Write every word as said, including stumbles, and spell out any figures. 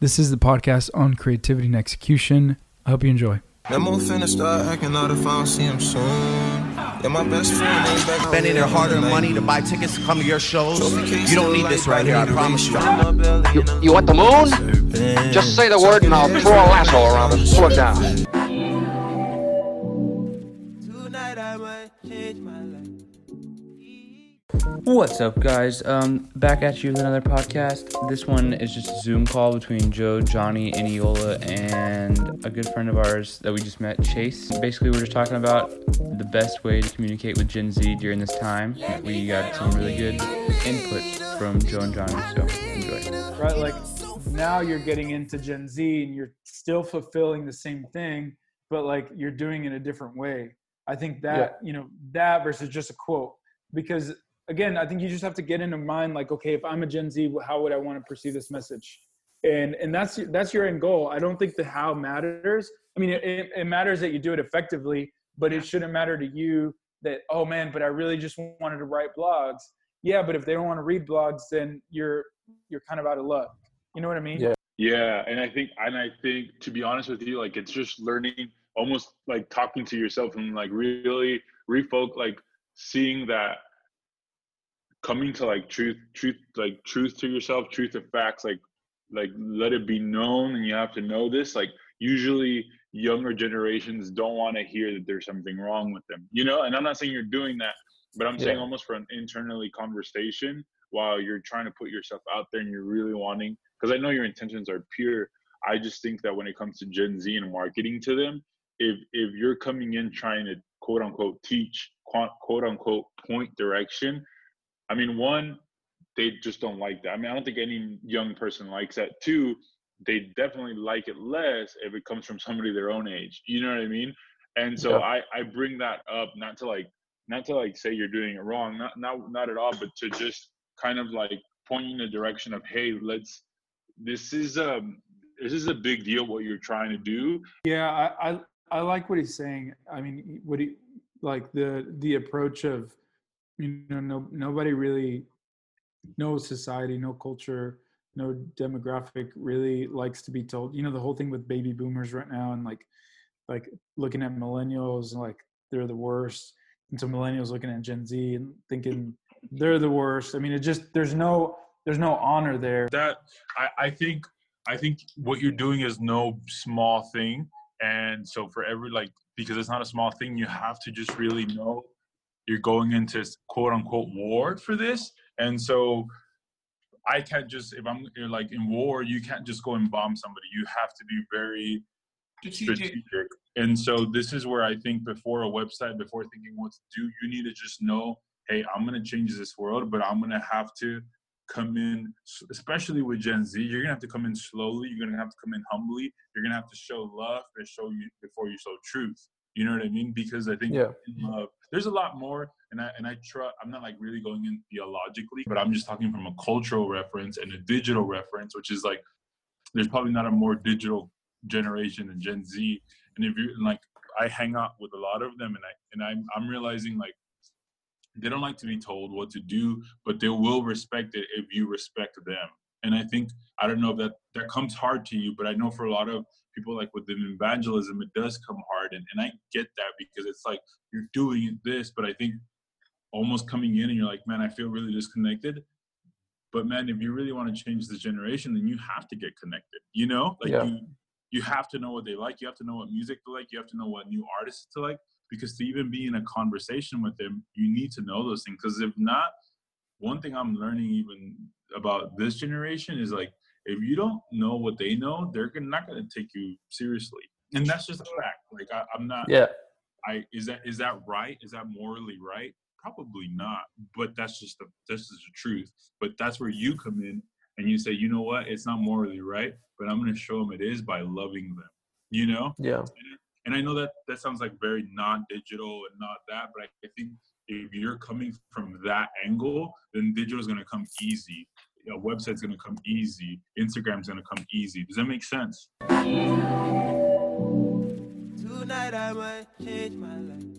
This is the podcast on creativity and execution. I hope you enjoy. That move finna start acting out if I don't see him soon. Yeah, my best friend ain't back. Spending their hard-earned money to buy tickets to come to your shows. You don't need this right here, I promise you. You, you want the moon? Just say the word and I'll throw a lasso around and pull it down. Tonight I might change my life. What's up, guys? Um, back at you with another podcast. This one is just a Zoom call between Joe, Johnny, and Iola, and a good friend of ours that we just met, Chase. Basically, we're just talking about the best way to communicate with Gen Z during this time. We got some really good input from Joe and Johnny, so enjoy. Right, like now you're getting into Gen Z and you're still fulfilling the same thing, but like you're doing it a different way. I think that, yeah. you know, that versus just a quote, because again, I think you just have to get into mind, like, okay, if I'm a Gen Z, how would I want to perceive this message? And and that's that's your end goal. I don't think the how matters. I mean, it, it matters that you do it effectively, but it shouldn't matter to you that, oh man, but I really just wanted to write blogs. Yeah, but if they don't want to read blogs, then you're you're kind of out of luck. You know what I mean? Yeah. Yeah, and I think and I think to be honest with you, like it's just learning, almost like talking to yourself and like really refocus, like seeing that. Coming to like truth, truth, like truth to yourself, truth of facts, like, like let it be known, and you have to know this. Like usually younger generations don't want to hear that there's something wrong with them, you know? And I'm not saying you're doing that, but I'm yeah. saying almost for an internally conversation while you're trying to put yourself out there and you're really wanting, because I know your intentions are pure. I just think that when it comes to Gen Z and marketing to them, if if you're coming in trying to quote unquote teach, quote unquote point direction, I mean, one, they just don't like that. I mean, I don't think any young person likes that. Two, they definitely like it less if it comes from somebody their own age. You know what I mean? And so yeah. I, I bring that up not to like not to like say you're doing it wrong, not not not at all, but to just kind of like point in the direction of, hey, let's this is a this is a big deal what you're trying to do. Yeah, I I, I like what he's saying. I mean, what he like the the approach of, you know, no, nobody really, no society, no culture, no demographic really likes to be told, you know, the whole thing with baby boomers right now and like, like looking at millennials and like they're the worst. And so millennials looking at Gen Z and thinking they're the worst. I mean, it just, there's no, there's no honor there. That I, I think, I think what you're doing is no small thing. And so for every, like, because it's not a small thing, you have to just really know you're going into quote unquote war for this. And so I can't just, if I'm you're like in war, you can't just go and bomb somebody. You have to be very strategic. And so this is where I think before a website, before thinking what to do, you need to just know, hey, I'm going to change this world, but I'm going to have to come in, especially with Gen Z, you're going to have to come in slowly. You're going to have to come in humbly. You're going to have to show love and show you before you show truth. You know what I mean? Because I think yeah. uh, there's a lot more, and I and I try. I'm not like really going in theologically, but I'm just talking from a cultural reference and a digital reference, which is like there's probably not a more digital generation than Gen Z. And if you like, I hang out with a lot of them, and I and I'm I'm realizing like they don't like to be told what to do, but they will respect it if you respect them. And I think, I don't know if that, that comes hard to you, but I know for a lot of people, like with the evangelism, it does come hard. And, and I get that because it's like, you're doing this, but I think almost coming in and you're like, man, I feel really disconnected. But man, if you really want to change this generation, then you have to get connected, you know? Like yeah. you, you have to know what they like. You have to know what music they like. You have to know what new artists to like, because to even be in a conversation with them, you need to know those things. Because if not, one thing I'm learning even about this generation is like, if you don't know what they know, they're not going to take you seriously. And that's just a fact. Like I, I'm not, yeah. I, is that, is that right? Is that morally right? Probably not, but that's just the, this is the truth. But that's where you come in and you say, you know what? It's not morally right, but I'm going to show them it is by loving them, you know? Yeah. And, and I know that that sounds like very non-digital and not that, but I, I think if you're coming from that angle, then digital is going to come easy. A website's going to come easy. Instagram's going to come easy. Does that make sense? Tonight I might change my life.